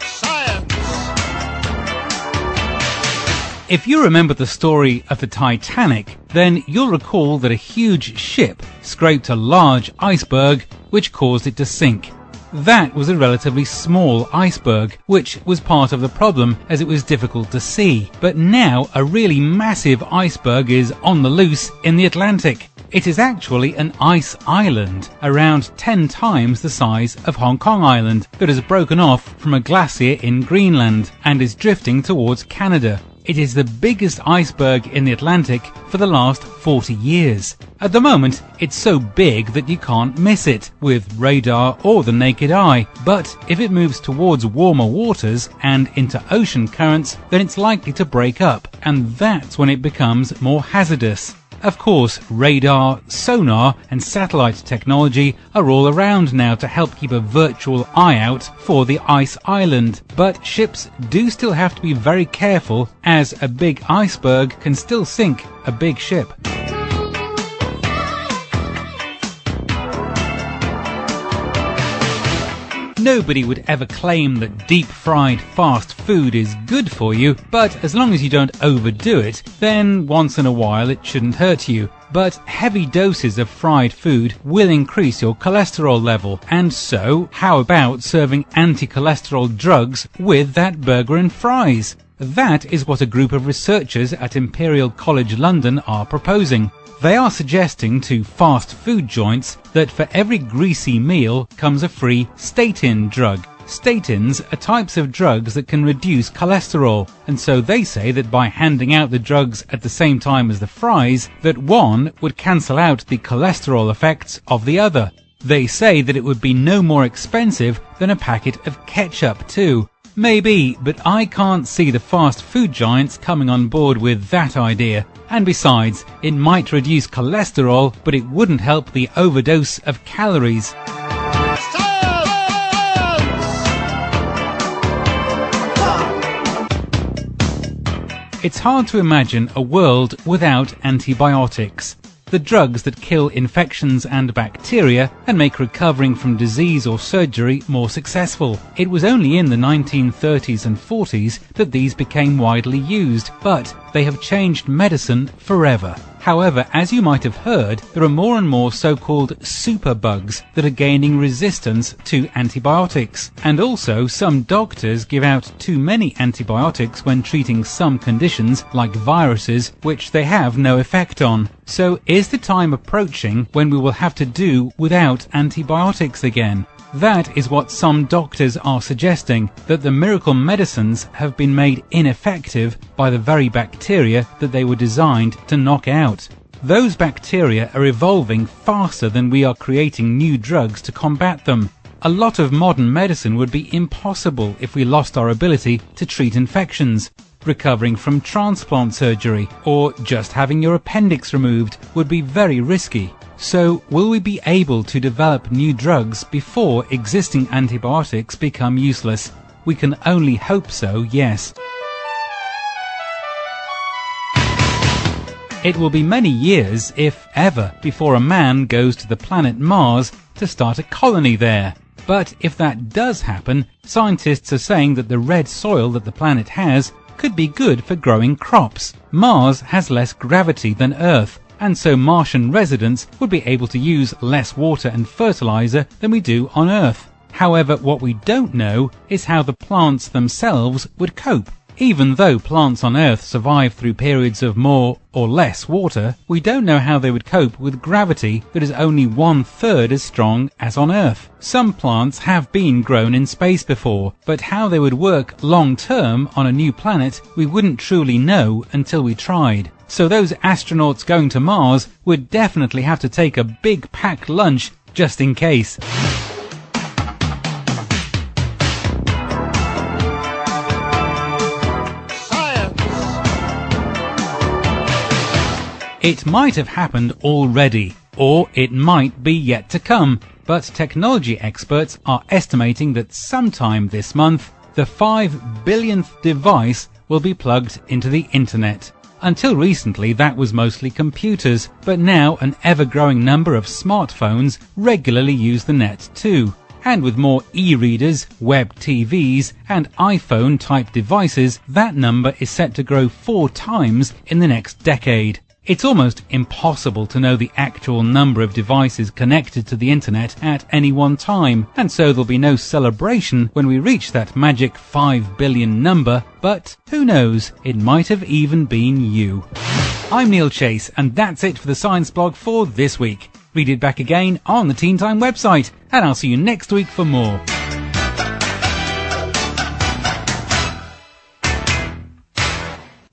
Science! If you remember the story of the Titanic, then you'll recall that a huge ship scraped a large iceberg which caused it to sink. That was a relatively small iceberg, which was part of the problem as it was difficult to see. But now a really massive iceberg is on the loose in the Atlantic. It is actually an ice island, around 10 times the size of Hong Kong Island, that has broken off from a glacier in Greenland and is drifting towards Canada. It is the biggest iceberg in the Atlantic for the last 40 years. At the moment, it's so big that you can't miss it with radar or the naked eye. But if it moves towards warmer waters and into ocean currents, then it's likely to break up, and that's when it becomes more hazardous. Of course, radar, sonar and satellite technology are all around now to help keep a virtual eye out for the ice island, but ships do still have to be very careful, as a big iceberg can still sink a big ship. Nobody would ever claim that deep-fried fast food is good for you, but as long as you don't overdo it, then once in a while it shouldn't hurt you. But heavy doses of fried food will increase your cholesterol level, and so how about serving anti-cholesterol drugs with that burger and fries? That is what a group of researchers at Imperial College London are proposing. They are suggesting to fast food joints that for every greasy meal comes a free statin drug. Statins are types of drugs that can reduce cholesterol, and so they say that by handing out the drugs at the same time as the fries, that one would cancel out the cholesterol effects of the other. They say that it would be no more expensive than a packet of ketchup too. Maybe, but I can't see the fast food giants coming on board with that idea. And besides, it might reduce cholesterol, but it wouldn't help the overdose of calories. It's hard to imagine a world without antibiotics. The drugs that kill infections and bacteria and make recovering from disease or surgery more successful. It was only in the 1930s and 40s that these became widely used, but they have changed medicine forever. However, as you might have heard, there are more and more so-called superbugs that are gaining resistance to antibiotics. And also, some doctors give out too many antibiotics when treating some conditions, like viruses, which they have no effect on. So is the time approaching when we will have to do without antibiotics again? That is what some doctors are suggesting, that the miracle medicines have been made ineffective by the very bacteria that they were designed to knock out. Those bacteria are evolving faster than we are creating new drugs to combat them. A lot of modern medicine would be impossible if we lost our ability to treat infections. Recovering from transplant surgery or just having your appendix removed would be very risky. So, will we be able to develop new drugs before existing antibiotics become useless? We can only hope so, yes. It will be many years, if ever, before a man goes to the planet Mars to start a colony there. But if that does happen, scientists are saying that the red soil that the planet has could be good for growing crops. Mars has less gravity than Earth, and so Martian residents would be able to use less water and fertilizer than we do on Earth. However, what we don't know is how the plants themselves would cope. Even though plants on Earth survive through periods of more or less water, we don't know how they would cope with gravity that is only 1/3 as strong as on Earth. Some plants have been grown in space before, but how they would work long term on a new planet we wouldn't truly know until we tried. So those astronauts going to Mars would definitely have to take a big packed lunch just in case. Science. It might have happened already. or it might be yet to come, but technology experts are estimating that sometime this month, the 5 billionth device will be plugged into the internet. Until recently, that was mostly computers, but now an ever-growing number of smartphones regularly use the net too. And with more e-readers, web TVs, and iPhone-type devices, that number is set to grow 4 times in the next decade. It's almost impossible to know the actual number of devices connected to the internet at any one time, and so there'll be no celebration when we reach that magic 5 billion number, but who knows, it might have even been you. I'm Neil Chase, and that's it for the Science Blog for this week. Read it back again on the Teen Time website, and I'll see you next week for more.